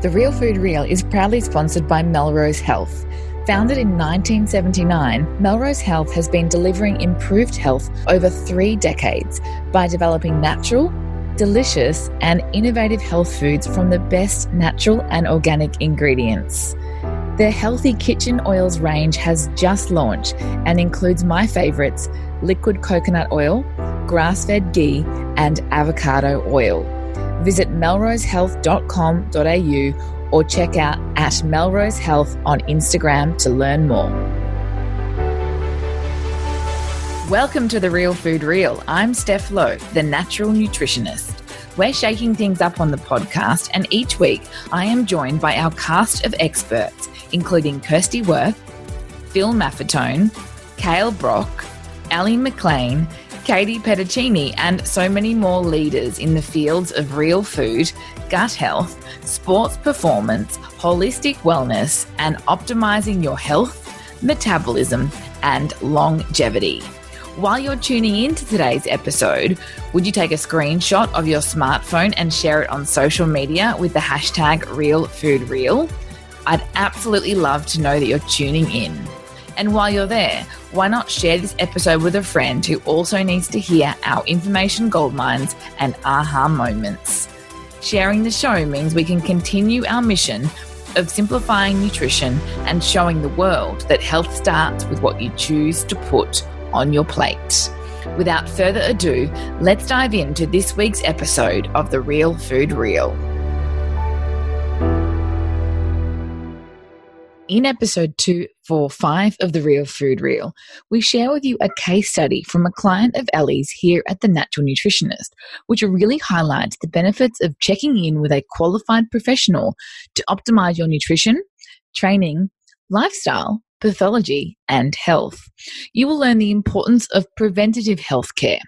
The Real Food Reel is proudly sponsored by Melrose Health. Founded in 1979, Melrose Health has been delivering improved health over 3 decades by developing natural, delicious and innovative health foods from the best natural and organic ingredients. Their Healthy Kitchen Oils range has just launched and includes my favourites, liquid coconut oil, grass-fed ghee and avocado oil. Visit melrosehealth.com.au or check out at Melrose Health on Instagram to learn more. Welcome to The Real Food Reel. I'm Steph Lowe, the Natural Nutritionist. We're shaking things up on the podcast, and each week I am joined by our cast of experts, including Kirsty Wirth, Phil Maffetone, Kale Brock, Allie McLean, Katie Pettuccini, and so many more leaders in the fields of real food, gut health, sports performance, holistic wellness, and optimizing your health, metabolism, and longevity. While you're tuning in to today's episode, would you take a screenshot of your smartphone and share it on social media with the hashtag RealFoodReel? I'd absolutely love to know that you're tuning in. And while you're there, why not share this episode with a friend who also needs to hear our information goldmines and aha moments? Sharing the show means we can continue our mission of simplifying nutrition and showing the world that health starts with what you choose to put on your plate. Without further ado, let's dive into this week's episode of The Real Food Reel. In episode 245 of The Real Food Reel, we share with you a case study from a client of Ellie's here at The Natural Nutritionist, which really highlights the benefits of checking in with a qualified professional to optimize your nutrition, training, lifestyle, pathology, and health. You will learn the importance of preventative health care,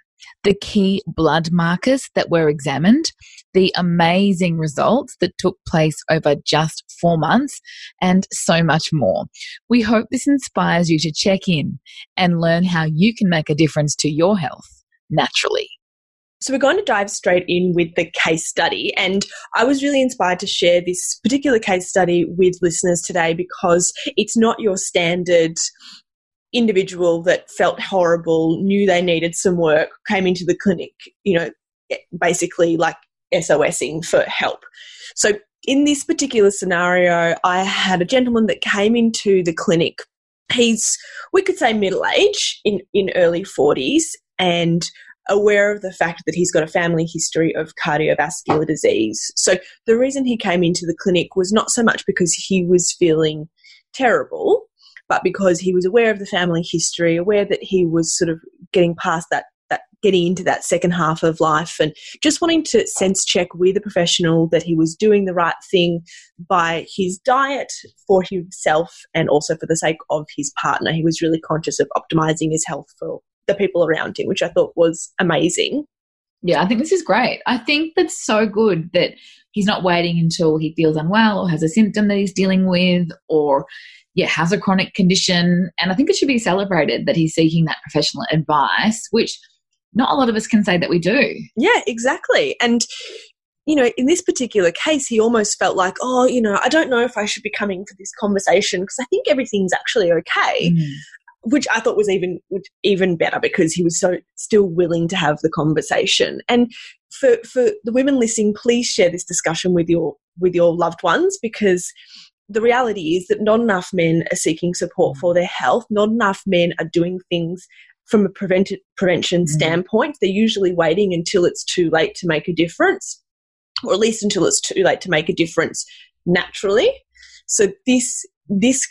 the key blood markers that were examined, the amazing results that took place over just 4 months, and so much more. We hope this inspires you to check in and learn how you can make a difference to your health naturally. So we're going to dive straight in with the case study, and I was really inspired to share this particular case study with listeners today because it's not your standard individual that felt horrible, knew they needed some work, came into the clinic, you know, basically like SOSing for help. So in this particular scenario, I had a gentleman that came into the clinic. He's, we could say middle age, in early 40s, and aware of the fact that he's got a family history of cardiovascular disease. So the reason he came into the clinic was not so much because he was feeling terrible, but because he was aware of the family history, aware that he was sort of getting past that getting into that second half of life and just wanting to sense check with a professional that he was doing the right thing by his diet for himself and also for the sake of his partner. He was really conscious of optimizing his health for the people around him, which I thought was amazing. Yeah, I think this is great. I think that's so good that he's not waiting until he feels unwell or has a symptom that he's dealing with or has a chronic condition. And I think it should be celebrated that he's seeking that professional advice, which not a lot of us can say that we do. Yeah, exactly. And you know, in this particular case, he almost felt like, oh, you know, I don't know if I should be coming for this conversation because I think everything's actually okay. Which I thought was even better because he was so still willing to have the conversation. And for the women listening, please share this discussion with your loved ones because the reality is that not enough men are seeking support for their health. Not enough men are doing things from a prevention standpoint. They're usually waiting until it's too late to make a difference, or at least until it's too late to make a difference naturally. So this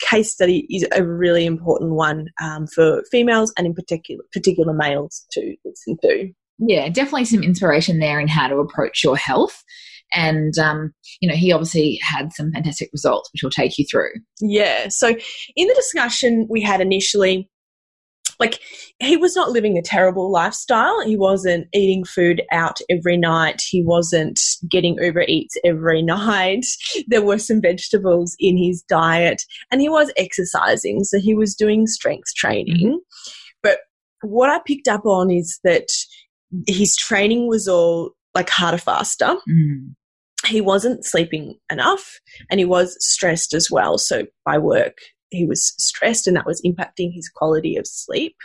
case study is a really important one for females and in particular males to listen to. Yeah, definitely some inspiration there in how to approach your health. And, you know, he obviously had some fantastic results, which we'll take you through. Yeah. So in the discussion we had initially, like he was not living a terrible lifestyle. He wasn't eating food out every night. He wasn't getting Uber Eats every night. There were some vegetables in his diet and he was exercising. So he was doing strength training. But what I picked up on is that his training was all like harder, faster. he wasn't sleeping enough and he was stressed as well. So by work, he was stressed and that was impacting his quality of sleep.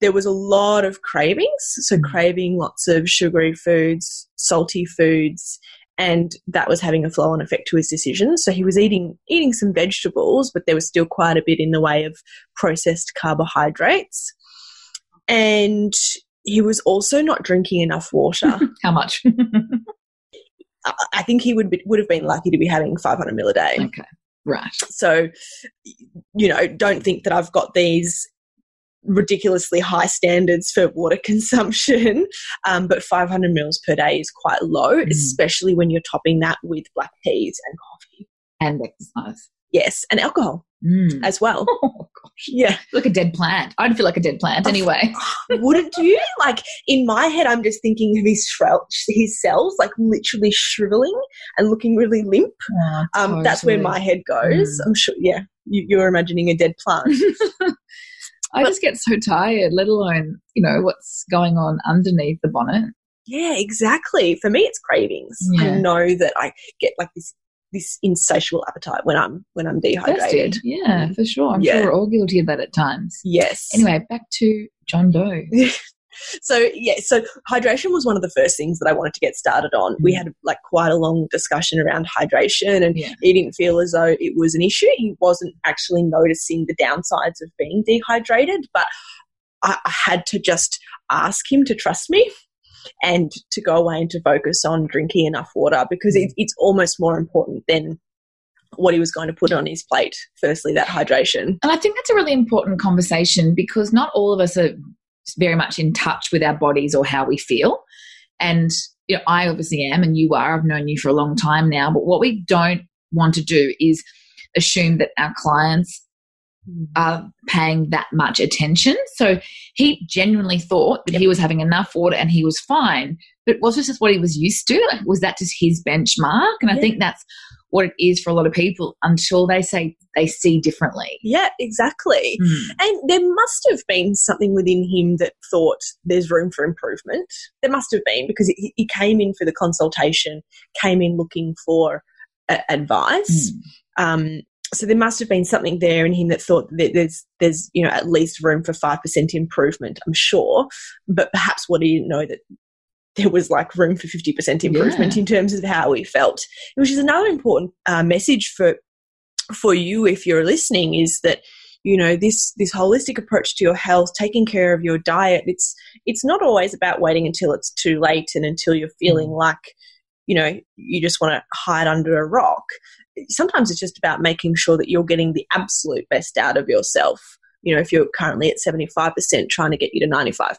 There was a lot of cravings, so craving lots of sugary foods, salty foods, and that was having a flow-on effect to his decisions. So he was eating some vegetables, but there was still quite a bit in the way of processed carbohydrates. And he was also not drinking enough water. How much? I think he would have been lucky to be having 500 ml a day. Okay, right. So, you know, don't think that I've got these ridiculously high standards for water consumption, but 500 mils per day is quite low, especially when you're topping that with black teas and coffee. And exercise. Yes, and alcohol as well. Oh, gosh. Yeah. Like a dead plant. I'd feel like a dead plant anyway. Wouldn't you? Like in my head, I'm just thinking of his cells like literally shriveling and looking really limp. Oh, totally. That's where my head goes. I'm sure, yeah, you're imagining a dead plant. I just get so tired, let alone, you know, what's going on underneath the bonnet. Yeah, exactly. For me, it's cravings. Yeah. I know that I get like this insatiable appetite when I'm dehydrated. Thirsty. Yeah, for sure. I'm sure we're all guilty of that at times. Yes. Anyway, back to John Doe. So hydration was one of the first things that I wanted to get started on. We had like quite a long discussion around hydration and he didn't feel as though it was an issue. He wasn't actually noticing the downsides of being dehydrated, but I had to just ask him to trust me and to go away and to focus on drinking enough water because it's almost more important than what he was going to put on his plate, firstly, that hydration. And I think that's a really important conversation because not all of us are very much in touch with our bodies or how we feel. And you know, I obviously am and you are. I've known you for a long time now. But what we don't want to do is assume that our clients are paying that much attention. So he genuinely thought that he was having enough water and he was fine. But was this just what he was used to? Like, was that just his benchmark? And I think that's what it is for a lot of people until they say they see differently. Yeah, exactly. And there must have been something within him that thought there's room for improvement. There must have been because he came in for the consultation, came in looking for advice. So there must have been something there in him that thought that there's you know at least room for 5% improvement, I'm sure. But perhaps what he didn't know that there was like room for 50% improvement in terms of how we felt, which is another important message for you if you're listening is that, you know, this holistic approach to your health, taking care of your diet, it's not always about waiting until it's too late and until you're feeling like, you know, you just want to hide under a rock. Sometimes it's just about making sure that you're getting the absolute best out of yourself. You know, if you're currently at 75%, trying to get you to 95%.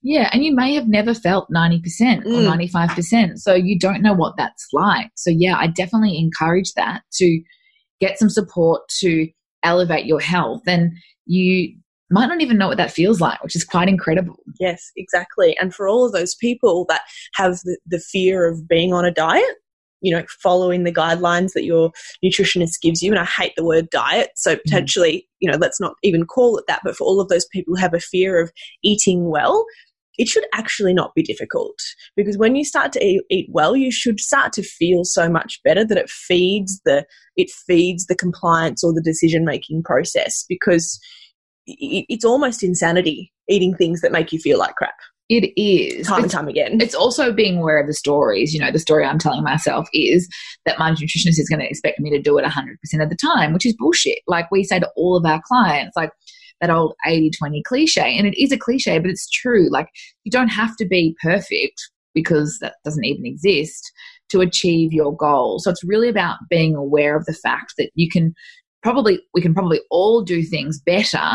Yeah, and you may have never felt 90% or 95%, so you don't know what that's like. So, yeah, I definitely encourage that to get some support to elevate your health. And you might not even know what that feels like, which is quite incredible. Yes, exactly. And for all of those people that have the fear of being on a diet, you know, following the guidelines that your nutritionist gives you. And I hate the word diet. So potentially, you know, let's not even call it that. But for all of those people who have a fear of eating well, it should actually not be difficult because when you start to eat well, you should start to feel so much better that it feeds the compliance or the decision-making process because it's almost insanity eating things that make you feel like crap. It is. Time and time again. It's also being aware of the stories. You know, the story I'm telling myself is that my nutritionist is going to expect me to do it 100% of the time, which is bullshit. Like we say to all of our clients, like that old 80-20 cliche, and it is a cliche, but it's true. Like you don't have to be perfect because that doesn't even exist to achieve your goal. So it's really about being aware of the fact that we can probably all do things better,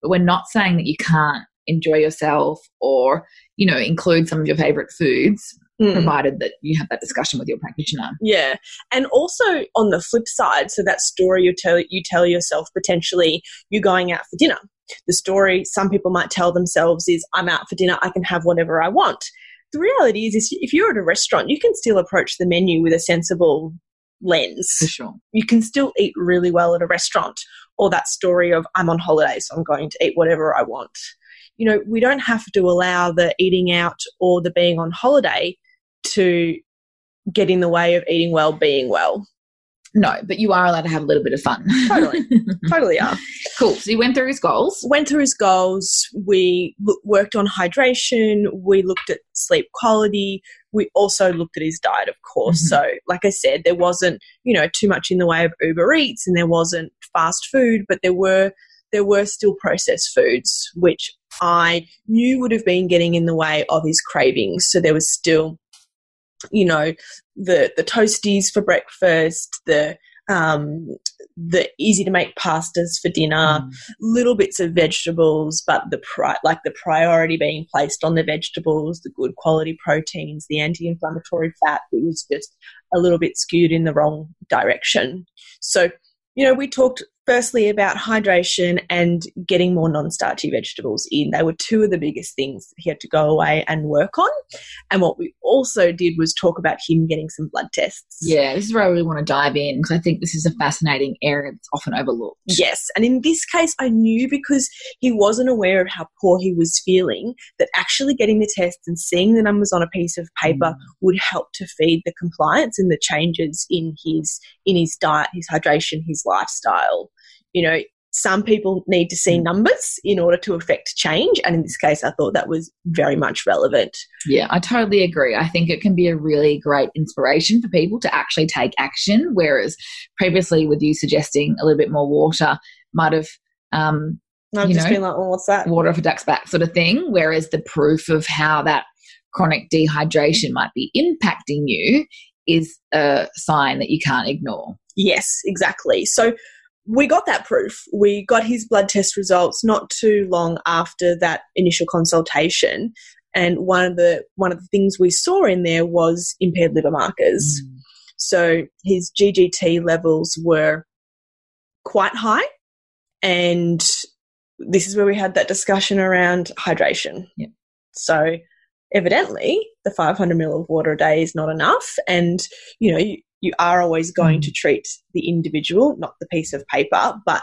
but we're not saying that you can't enjoy yourself or, you know, include some of your favorite foods, provided that you have that discussion with your practitioner. Yeah. And also on the flip side, so that story you tell yourself potentially you're going out for dinner. The story some people might tell themselves is I'm out for dinner, I can have whatever I want. The reality is if you're at a restaurant, you can still approach the menu with a sensible lens. For sure. You can still eat really well at a restaurant, or that story of I'm on holiday, so I'm going to eat whatever I want. You know, we don't have to allow the eating out or the being on holiday to get in the way of eating well, being well. No, but you are allowed to have a little bit of fun. Totally. Totally are. Cool. So you went through his goals. Went through his goals. We worked on hydration. We looked at sleep quality. We also looked at his diet, of course. Mm-hmm. So like I said, there wasn't, you know, too much in the way of Uber Eats and there wasn't fast food, but there were still processed foods, which I knew would have been getting in the way of his cravings. So there was still, you know, the toasties for breakfast, the easy to make pastas for dinner, little bits of vegetables, but the priority being placed on the vegetables, the good quality proteins, the anti-inflammatory fat. It was just a little bit skewed in the wrong direction. So, you know, we talked firstly about hydration and getting more non-starchy vegetables in. They were two of the biggest things that he had to go away and work on. And what we also did was talk about him getting some blood tests. Yeah, this is where I really want to dive in because I think this is a fascinating area that's often overlooked. Yes, and in this case I knew because he wasn't aware of how poor he was feeling that actually getting the tests and seeing the numbers on a piece of paper would help to feed the compliance and the changes in his diet, his hydration, his lifestyle. You know, some people need to see numbers in order to affect change, and in this case I thought that was very much relevant. Yeah, I totally agree. I think it can be a really great inspiration for people to actually take action, whereas previously with you suggesting a little bit more water might have been like, well, what's that? Water off a duck's back sort of thing, whereas the proof of how that chronic dehydration might be impacting you is a sign that you can't ignore. Yes, exactly. So we got that proof. We got his blood test results not too long after that initial consultation, and one of the things we saw in there was impaired liver markers. So his GGT levels were quite high, and this is where we had that discussion around hydration. Yeah. So evidently the 500 ml of water a day is not enough, and you know, you are always going to treat the individual, not the piece of paper, but,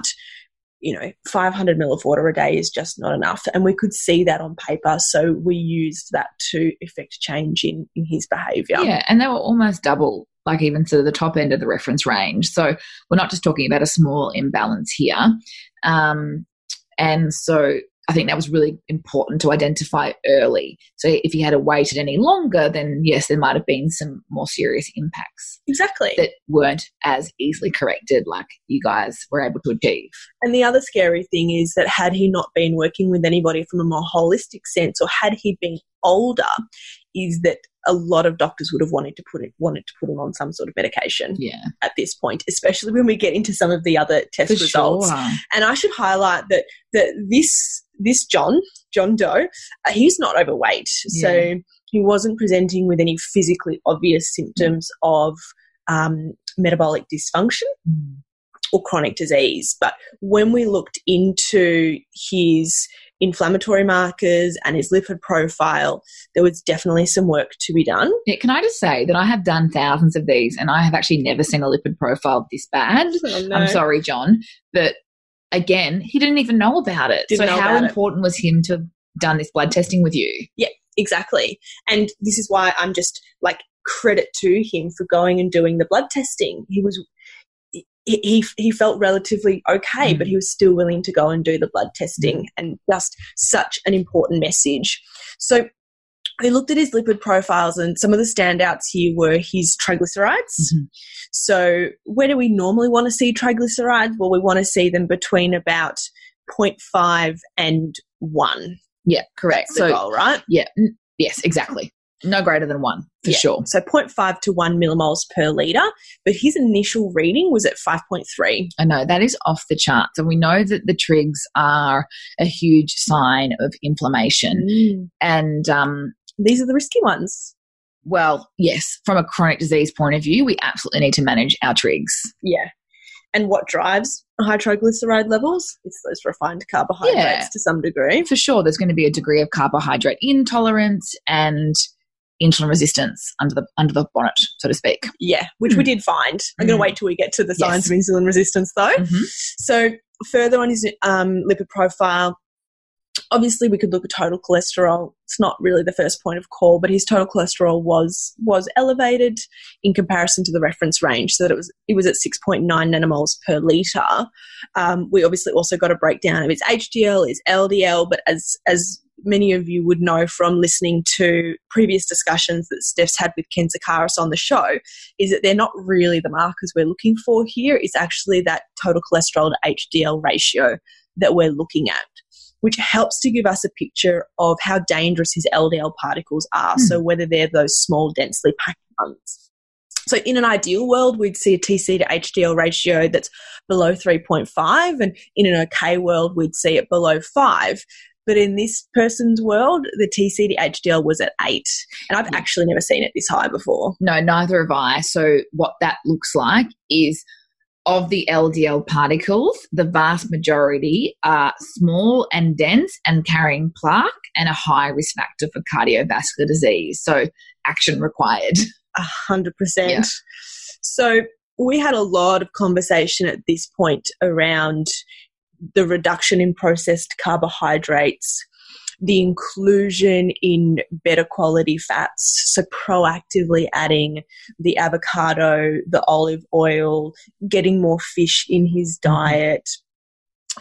you know, 500 ml of water a day is just not enough. And we could see that on paper, so we used that to effect change in his behaviour. Yeah, and they were almost double, like even to the top end of the reference range. So we're not just talking about a small imbalance here. And so I think that was really important to identify early. So if he had waited any longer, then yes, there might have been some more serious impacts. Exactly. That weren't as easily corrected like you guys were able to achieve. And the other scary thing is that had he not been working with anybody from a more holistic sense, or had he been older, is that a lot of doctors would have wanted to put him on some sort of medication at this point, especially when we get into some of the other test results. Sure. And I should highlight that this John Doe, he's not overweight. Yeah. So he wasn't presenting with any physically obvious symptoms of metabolic dysfunction or chronic disease. But when we looked into his inflammatory markers and his lipid profile, there was definitely some work to be done. Yeah, can I just say that I have done thousands of these and I have actually never seen a lipid profile this bad. Oh, no. I'm sorry, John. But again, he didn't even know about it. So how important was him to have done this blood testing with you? Yeah, exactly. And this is why I'm just like, credit to him for going and doing the blood testing. He felt relatively okay, but he was still willing to go and do the blood testing, and just such an important message. So we looked at his lipid profiles, and some of the standouts here were his triglycerides. Mm-hmm. So where do we normally want to see triglycerides? Well, we want to see them between about 0.5 and 1. Yeah, correct. That's the goal, right? Yeah. Yes, exactly. No greater than 1 for sure. So 0.5 to 1 millimoles per litre, but his initial reading was at 5.3. I know, that is off the charts, and we know that the trigs are a huge sign of inflammation. And these are the risky ones. Well, yes, from a chronic disease point of view, we absolutely need to manage our trigs. Yeah. And what drives high triglyceride levels? It's those refined carbohydrates to some degree. For sure, there's going to be a degree of carbohydrate intolerance and insulin resistance under the bonnet, so to speak. Yeah, which we did find. I'm going to wait till we get to the signs of insulin resistance, though. So further on his lipid profile, Obviously, we could look at total cholesterol. It's not really the first point of call, but his total cholesterol was elevated in comparison to the reference range, so that it was at 6.9 nanomoles per litre. We obviously also got a breakdown of his HDL, his LDL, but as many of you would know from listening to previous discussions that Steph's had with Ken Sakaris on the show, is that they're not really the markers we're looking for here. It's actually that total cholesterol to HDL ratio that we're looking at, which helps to give us a picture of how dangerous his LDL particles are, so whether they're those small, densely packed ones. So in an ideal world, we'd see a TC to HDL ratio that's below 3.5, and in an okay world, we'd see it below 5. But in this person's world, the TC to HDL was at 8. And I've actually never seen it this high before. No, neither have I. So what that looks like is, of the LDL particles, the vast majority are small and dense and carrying plaque and a high risk factor for cardiovascular disease. So action required. 100%. So we had a lot of conversation at this point around the reduction in processed carbohydrates, the inclusion in better quality fats, so proactively adding the avocado, the olive oil, getting more fish in his diet.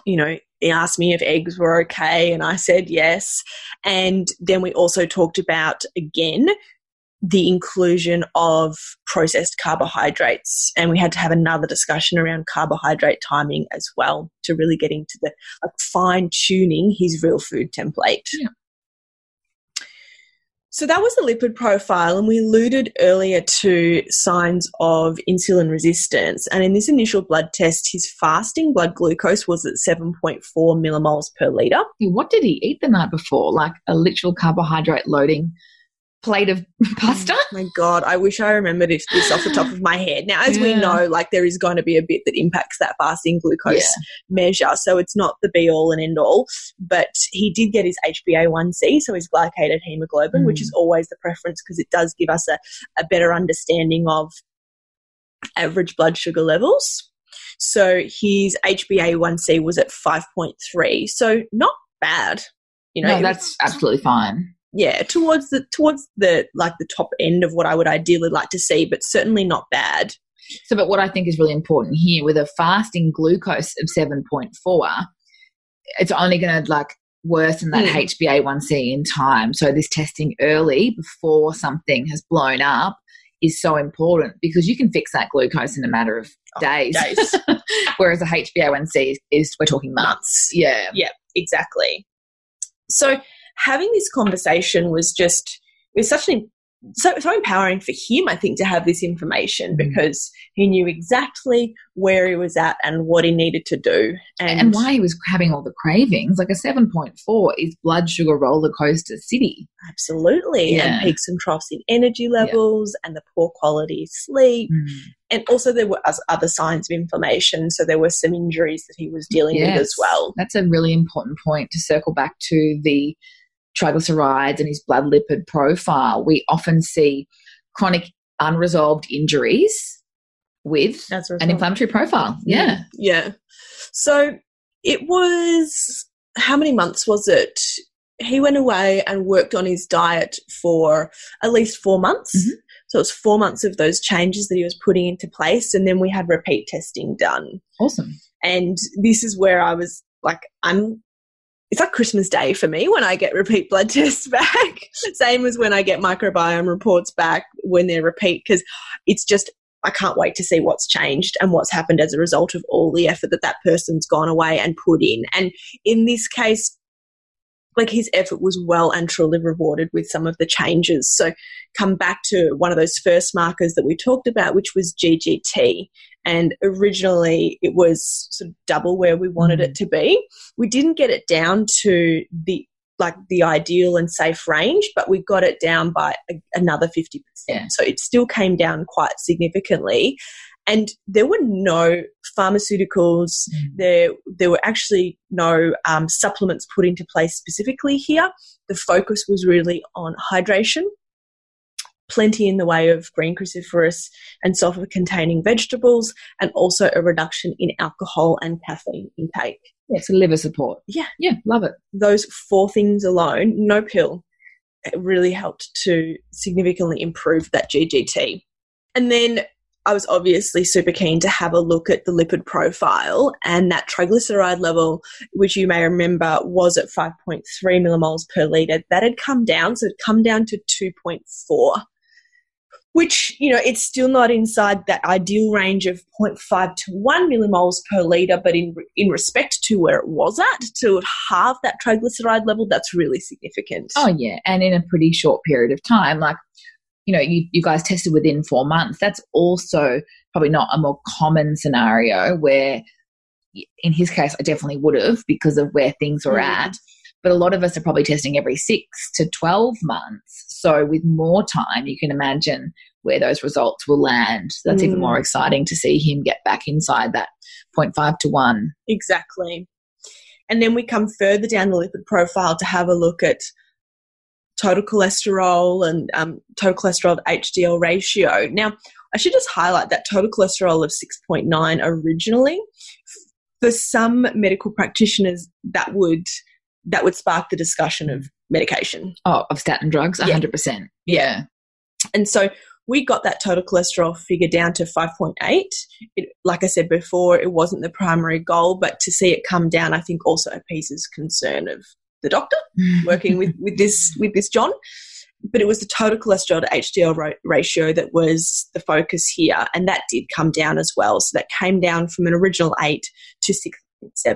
You know, he asked me if eggs were okay, and I said yes. And then we also talked about, again, the inclusion of processed carbohydrates, and we had to have another discussion around carbohydrate timing as well to really get into the fine-tuning his real food template. Yeah. So that was the lipid profile, and we alluded earlier to signs of insulin resistance. And in this initial blood test, his fasting blood glucose was at 7.4 millimoles per litre. What did he eat the night before? Like a literal carbohydrate loading plate of pasta? Oh my God, I wish I remembered this off the top of my head. Now, as we know, like, there is going to be a bit that impacts that fasting glucose measure, so it's not the be-all and end-all, but he did get his HbA1c, so his glycated hemoglobin, which is always the preference because it does give us a better understanding of average blood sugar levels. So his HbA1c was at 5.3, so not bad. You know, no, that's absolutely fine. Yeah, towards the like the top end of what I would ideally like to see, but certainly not bad. So, but what I think is really important here, with a fasting glucose of 7.4, it's only going to like worsen that HbA1c in time. So this testing early before something has blown up is so important, because you can fix that glucose in a matter of days. Whereas a HbA1c is, we're talking months. Yeah. Yeah, exactly. So having this conversation was just, it was such an, so empowering for him, I think, to have this information, because he knew exactly where he was at and what he needed to do. And why he was having all the cravings. Like, a 7.4 is blood sugar roller coaster city. Absolutely. Yeah. And peaks and troughs in energy levels and the poor quality of sleep. And also there were other signs of inflammation. So there were some injuries that he was dealing with as well. That's a really important point to circle back to, the triglycerides and his blood lipid profile. We often see chronic unresolved injuries with an inflammatory profile. Yeah. So it was, how many months was it? He went away and worked on his diet for at least 4 months. So it was 4 months of those changes that he was putting into place, and then we had repeat testing done. Awesome. And this is where I was like, it's like Christmas Day for me when I get repeat blood tests back, same as when I get microbiome reports back when they're repeat, because it's just, I can't wait to see what's changed and what's happened as a result of all the effort that person's gone away and put in. And in this case, like, his effort was well and truly rewarded with some of the changes. So come back to one of those first markers that we talked about, which was GGT. And originally it was sort of double where we wanted it to be. We didn't get it down to the ideal and safe range, but we got it down by another 50%. Yeah. So it still came down quite significantly. And there were no pharmaceuticals. There were actually no supplements put into place specifically here. The focus was really on hydration, plenty in the way of green cruciferous and sulfur-containing vegetables, and also a reduction in alcohol and caffeine intake. Yes, liver support. Yeah. Yeah, love it. Those four things alone, no pill, it really helped to significantly improve that GGT. And then I was obviously super keen to have a look at the lipid profile, and that triglyceride level, which you may remember was at 5.3 millimoles per litre, that had come down. So it had come down to 2.4, which, you know, it's still not inside that ideal range of 0.5 to 1 millimoles per litre, but in respect to where it was at, to halve that triglyceride level, that's really significant. Oh, yeah, and in a pretty short period of time, like, you know, you guys tested within 4 months. That's also probably not a more common scenario where, in his case, I definitely would have because of where things were at. But a lot of us are probably testing every 6 to 12 months. So with more time, you can imagine where those results will land. That's even more exciting to see him get back inside that 0.5 to 1. Exactly. And then we come further down the lipid profile to have a look at total cholesterol and total cholesterol to HDL ratio. Now, I should just highlight that total cholesterol of 6.9 originally. For some medical practitioners, that would spark the discussion of medication. Oh, of statin drugs, 100%. Yeah. And so we got that total cholesterol figure down to 5.8. Like I said before, it wasn't the primary goal, but to see it come down, I think also appeases concern of the doctor working with this John, but it was the total cholesterol to HDL ratio that was the focus here, and that did come down as well. So that came down from an original 8 to 6.7. So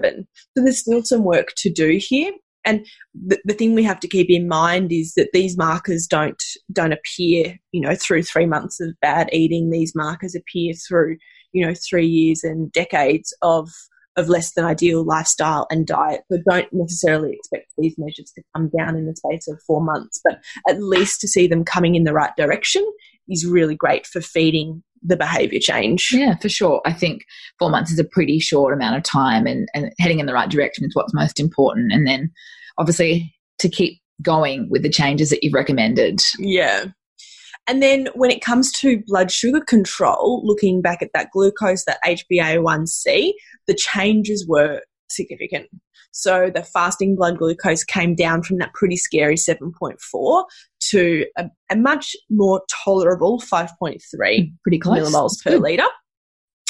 there's still some work to do here, and the thing we have to keep in mind is that these markers don't appear, you know, through 3 months of bad eating. These markers appear through, you know, 3 years and decades of less than ideal lifestyle and diet. So don't necessarily expect these measures to come down in the space of 4 months, but at least to see them coming in the right direction is really great for feeding the behaviour change. Yeah, for sure. I think 4 months is a pretty short amount of time, and heading in the right direction is what's most important. And then obviously to keep going with the changes that you've recommended. Yeah. And then when it comes to blood sugar control, looking back at that glucose, that HbA1c, the changes were significant. So the fasting blood glucose came down from that pretty scary 7.4 to a much more tolerable 5.3 pretty close. Millimoles per litre.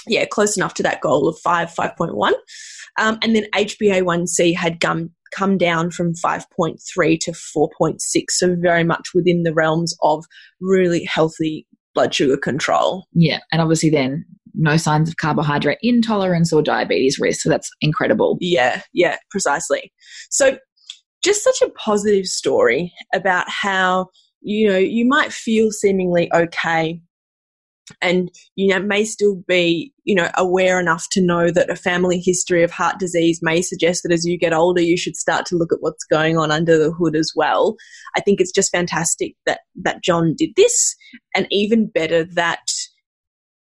Yeah, close enough to that goal of 5.1. And then HbA1c had come down from 5.3 to 4.6, so very much within the realms of really healthy blood sugar control. Yeah, and obviously then no signs of carbohydrate intolerance or diabetes risk, so that's incredible. Yeah, precisely. So just such a positive story about how, you know, you might feel seemingly okay, and you know, may still be, you know, aware enough to know that a family history of heart disease may suggest that as you get older, you should start to look at what's going on under the hood as well. I think it's just fantastic that John did this, and even better that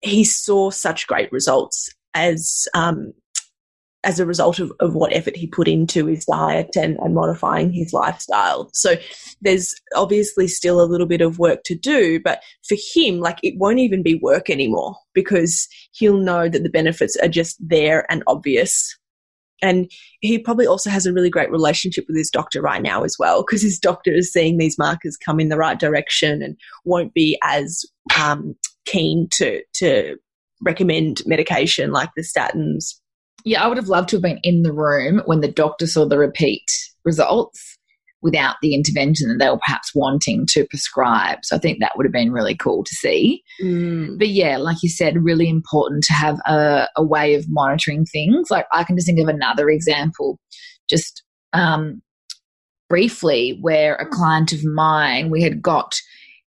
he saw such great results as a result of what effort he put into his diet and modifying his lifestyle. So there's obviously still a little bit of work to do, but for him, like, it won't even be work anymore because he'll know that the benefits are just there and obvious. And he probably also has a really great relationship with his doctor right now as well, because his doctor is seeing these markers come in the right direction and won't be as keen to recommend medication like the statins. Yeah, I would have loved to have been in the room when the doctor saw the repeat results without the intervention that they were perhaps wanting to prescribe. So I think that would have been really cool to see. But yeah, like you said, really important to have a way of monitoring things. Like, I can just think of another example just briefly where a client of mine, we had got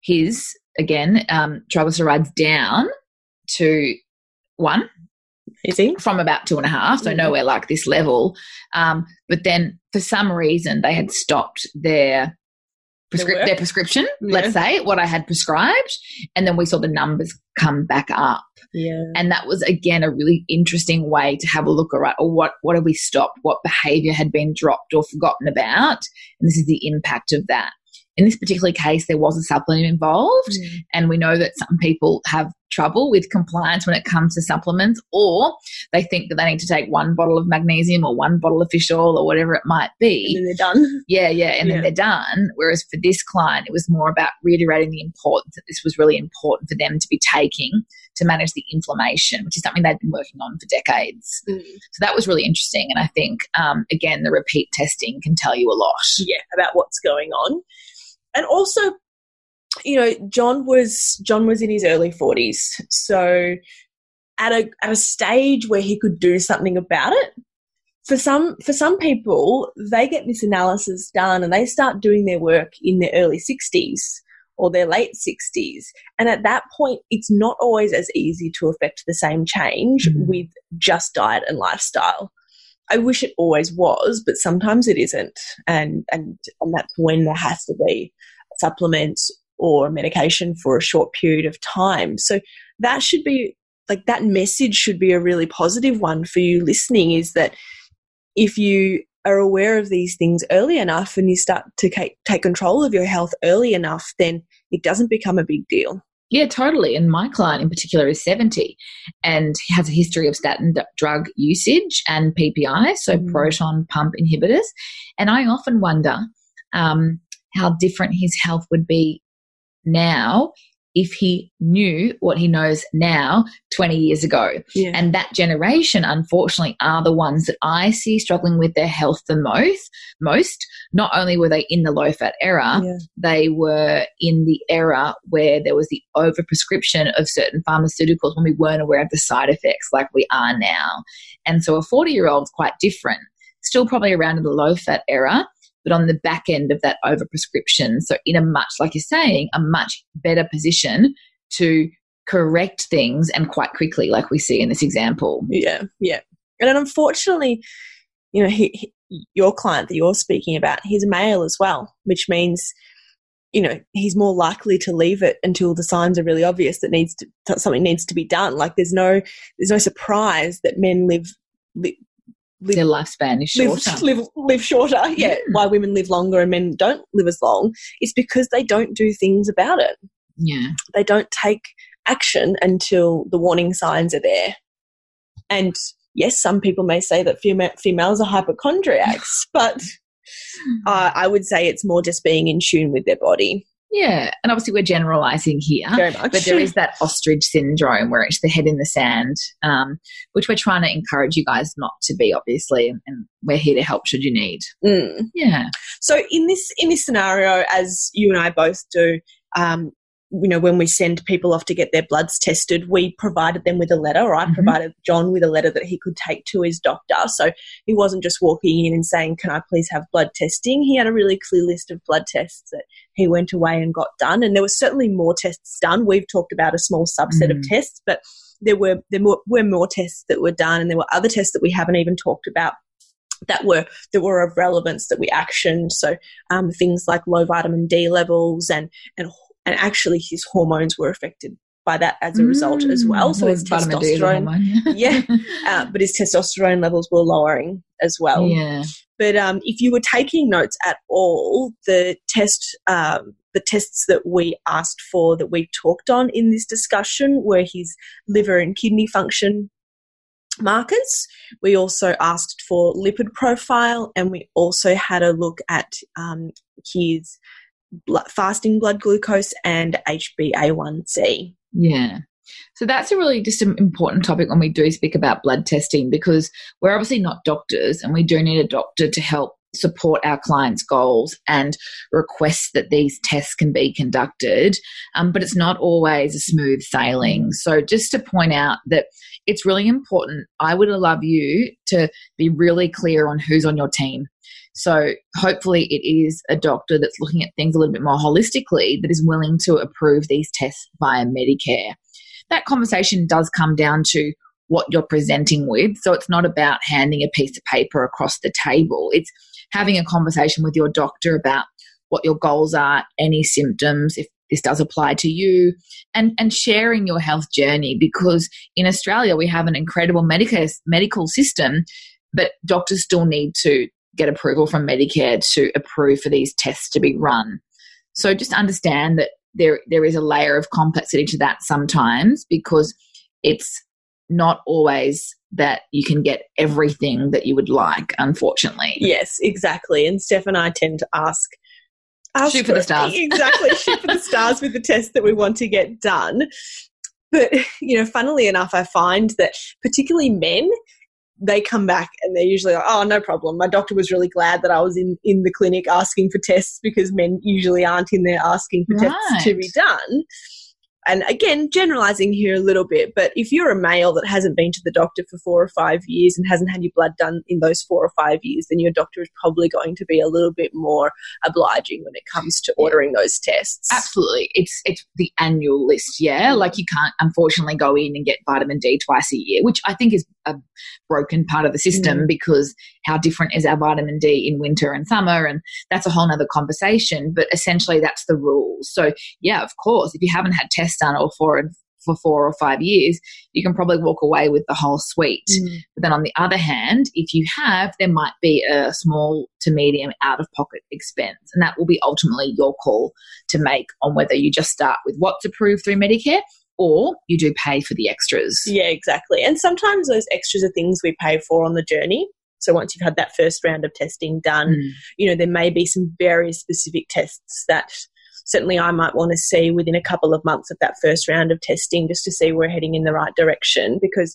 his, again, triglycerides down to 1. Is he? From about 2.5, so nowhere like this level. But then for some reason they had stopped their prescription, let's say, what I had prescribed, and then we saw the numbers come back up. Yeah. And that was, again, a really interesting way to have a look at, right, or what have we stopped, what behaviour had been dropped or forgotten about, and this is the impact of that. In this particular case, there was a supplement involved, and we know that some people have trouble with compliance when it comes to supplements, or they think that they need to take one bottle of magnesium or one bottle of fish oil or whatever it might be. And then they're done. Then they're done. Whereas for this client, it was more about reiterating the importance that this was really important for them to be taking to manage the inflammation, which is something they'd been working on for decades. Mm. So that was really interesting. And I think, again, the repeat testing can tell you a lot. Yeah, about what's going on. And also, you know, John was in his early 40s, so at a stage where he could do something about it. For some people, they get this analysis done and they start doing their work in their early 60s or their late 60s, and at that point, it's not always as easy to affect the same change with just diet and lifestyle. I wish it always was, but sometimes it isn't, and that's when there has to be supplements or medication for a short period of time. So that should be like, that message should be a really positive one for you listening, is that if you are aware of these things early enough and you start to take control of your health early enough, then it doesn't become a big deal. Yeah, totally. And my client in particular is 70 and he has a history of statin drug usage and PPI, so proton pump inhibitors. And I often wonder how different his health would be now if he knew what he knows now 20 years ago. Yeah. And that generation, unfortunately, are the ones that I see struggling with their health the most. Not only were they in the low-fat era, they were in the era where there was the overprescription of certain pharmaceuticals when we weren't aware of the side effects like we are now. And so a 40-year-old is quite different, still probably around in the low-fat era, but on the back end of that overprescription. So in a much, like you're saying, a much better position to correct things and quite quickly, like we see in this example. Yeah, yeah. And then unfortunately, you know, your client that you're speaking about, he's a male as well, which means, you know, he's more likely to leave it until the signs are really obvious that something needs to be done. Like there's no surprise that men live their lifespan is shorter. Live shorter, yeah. Why women live longer and men don't live as long is because they don't do things about it. Yeah. They don't take action until the warning signs are there. And, yes, some people may say that females are hypochondriacs, but I would say it's more just being in tune with their body. Yeah, and obviously we're generalising here, very much. But there is that ostrich syndrome where it's the head in the sand, which we're trying to encourage you guys not to be, obviously, and we're here to help should you need. Mm. Yeah. So in this scenario, as you and I both do, you know, when we send people off to get their bloods tested, we provided them with a letter, or I provided John with a letter that he could take to his doctor. So he wasn't just walking in and saying, "Can I please have blood testing?" He had a really clear list of blood tests that he went away and got done. And there were certainly more tests done. We've talked about a small subset of tests, but there were more tests that were done, and there were other tests that we haven't even talked about that were of relevance that we actioned. So things like low vitamin D levels and actually his hormones were affected by that as a result as well. So his testosterone, but his testosterone levels were lowering as well. Yeah. But if you were taking notes at all, the tests that we asked for, that we talked on in this discussion, were his liver and kidney function markers. We also asked for lipid profile, and we also had a look at his fasting blood glucose and HbA1c. Yeah. So that's a really just an important topic when we do speak about blood testing, because we're obviously not doctors and we do need a doctor to help support our clients' goals and request that these tests can be conducted, but it's not always a smooth sailing. So just to point out that it's really important, I would love you to be really clear on who's on your team. So hopefully it is a doctor that's looking at things a little bit more holistically, that is willing to approve these tests via Medicare. That conversation does come down to what you're presenting with. So it's not about handing a piece of paper across the table. It's having a conversation with your doctor about what your goals are, any symptoms, if this does apply to you, and sharing your health journey, because in Australia we have an incredible medical system, but doctors still need to get approval from Medicare to approve for these tests to be run. So just understand that there is a layer of complexity to that sometimes, because it's not always that you can get everything that you would like, unfortunately. Yes, exactly. And Steph and I tend to ask shoot for the stars. Exactly. Shoot for the stars with the test that we want to get done. But, you know, funnily enough, I find that particularly men, they come back and they're usually like, oh, no problem. My doctor was really glad that I was in the clinic asking for tests, because men usually aren't in there asking for tests to be done. And again, generalizing here a little bit, but if you're a male that hasn't been to the doctor for 4 or 5 years and hasn't had your blood done in those 4 or 5 years, then your doctor is probably going to be a little bit more obliging when it comes to ordering those tests. Absolutely. It's the annual list, yeah? Like you can't, unfortunately, go in and get vitamin D twice a year, which I think is a broken part of the system, because how different is our vitamin D in winter and summer? And that's a whole nother conversation, but essentially that's the rule. So yeah, of course, if you haven't had tests done or for 4 or 5 years, you can probably walk away with the whole suite. But then on the other hand, if you have, there might be a small to medium out-of-pocket expense, and that will be ultimately your call to make on whether you just start with what's approved through Medicare or you do pay for the extras. Yeah, exactly. And sometimes those extras are things we pay for on the journey. So once you've had that first round of testing done, you know, there may be some very specific tests that certainly I might want to see within a couple of months of that first round of testing, just to see we're heading in the right direction. Because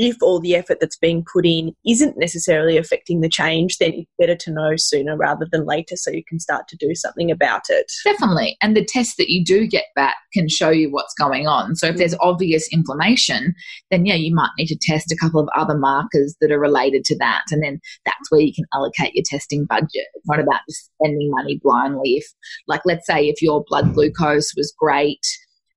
if all the effort that's being put in isn't necessarily affecting the change, then it's better to know sooner rather than later, so you can start to do something about it. Definitely. And the tests that you do get back can show you what's going on. So if there's obvious inflammation, then, yeah, you might need to test a couple of other markers that are related to that. And then that's where you can allocate your testing budget. It's not about just spending money blindly. If, like, let's say if your blood glucose was great,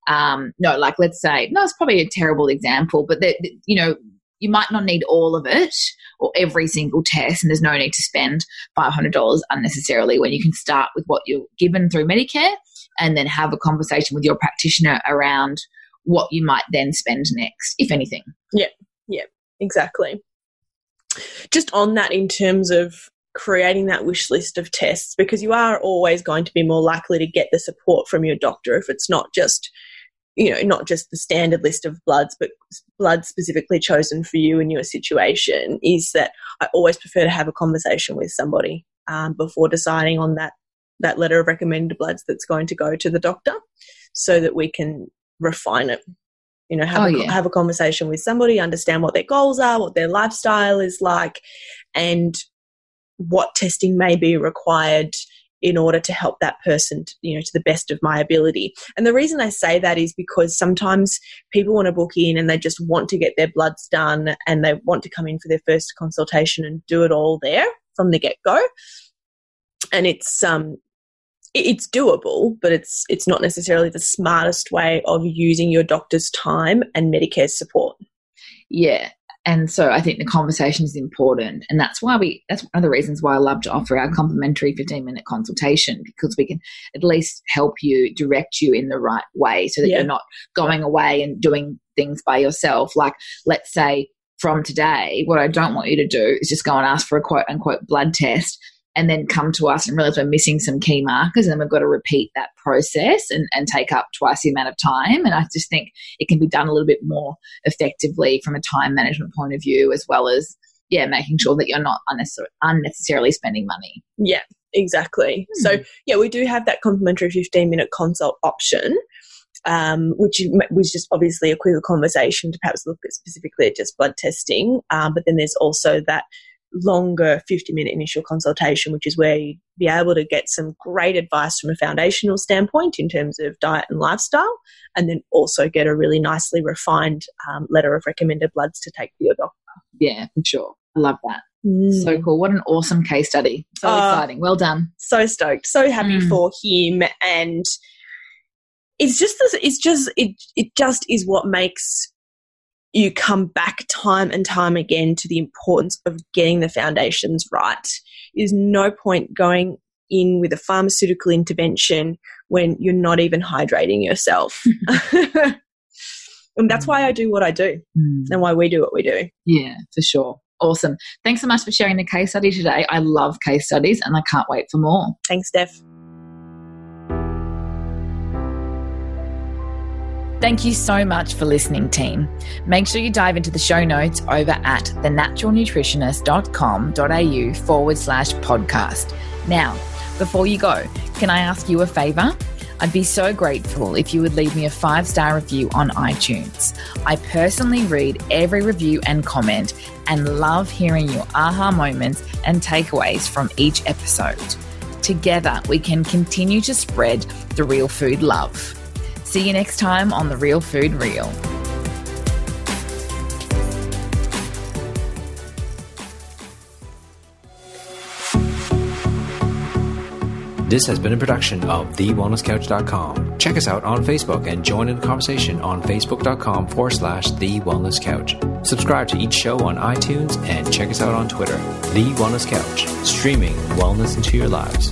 it's probably a terrible example, but that, you know, you might not need all of it or every single test, and there's no need to spend $500 unnecessarily when you can start with what you're given through Medicare and then have a conversation with your practitioner around what you might then spend next, if anything. Yeah, exactly. Just on that, in terms of creating that wish list of tests, because you are always going to be more likely to get the support from your doctor if it's not just, you know, not just the standard list of bloods, but blood specifically chosen for you and your situation, is that I always prefer to have a conversation with somebody before deciding on that letter of recommended bloods that's going to go to the doctor, so that we can refine it. You know, have a conversation with somebody, understand what their goals are, what their lifestyle is like, and what testing may be required in order to help that person, you know, to the best of my ability. And the reason I say that is because sometimes people want to book in and they just want to get their bloods done and they want to come in for their first consultation and do it all there from the get-go. And it's doable, but it's not necessarily the smartest way of using your doctor's time and Medicare's support. Yeah. And so I think the conversation is important, and that's one of the reasons why I love to offer our complimentary 15-minute consultation, because we can at least help you, direct you in the right way, so that you're not going away and doing things by yourself. Like, let's say from today, what I don't want you to do is just go and ask for a quote-unquote blood test and then come to us and realize we're missing some key markers, and then we've got to repeat that process and take up twice the amount of time. And I just think it can be done a little bit more effectively from a time management point of view, as well as, making sure that you're not unnecessarily spending money. Yeah, exactly. So, we do have that complimentary 15-minute consult option, which was just obviously a quicker conversation to perhaps look at specifically at just blood testing. But then there's also that longer 50-minute initial consultation, which is where you'd be able to get some great advice from a foundational standpoint in terms of diet and lifestyle, and then also get a really nicely refined letter of recommended bloods to take to your doctor. Yeah, for sure. I love that. So cool. What an awesome case study. So exciting. Well done. So stoked. So happy for him. And it just is what makes you come back time and time again to the importance of getting the foundations right. There's no point going in with a pharmaceutical intervention when you're not even hydrating yourself. And that's why I do what I do and why we do what we do. Yeah, for sure. Awesome. Thanks so much for sharing the case study today. I love case studies and I can't wait for more. Thanks, Steph. Thank you so much for listening, team. Make sure you dive into the show notes over at thenaturalnutritionist.com.au/podcast. Now, before you go, can I ask you a favor? I'd be so grateful if you would leave me a 5-star review on iTunes. I personally read every review and comment and love hearing your aha moments and takeaways from each episode. Together, we can continue to spread the real food love. See you next time on The Real Food Reel. This has been a production of TheWellnessCouch.com. Check us out on Facebook and join in the conversation on Facebook.com/TheWellnessCouch. Subscribe to each show on iTunes and check us out on Twitter. The Wellness Couch, streaming wellness into your lives.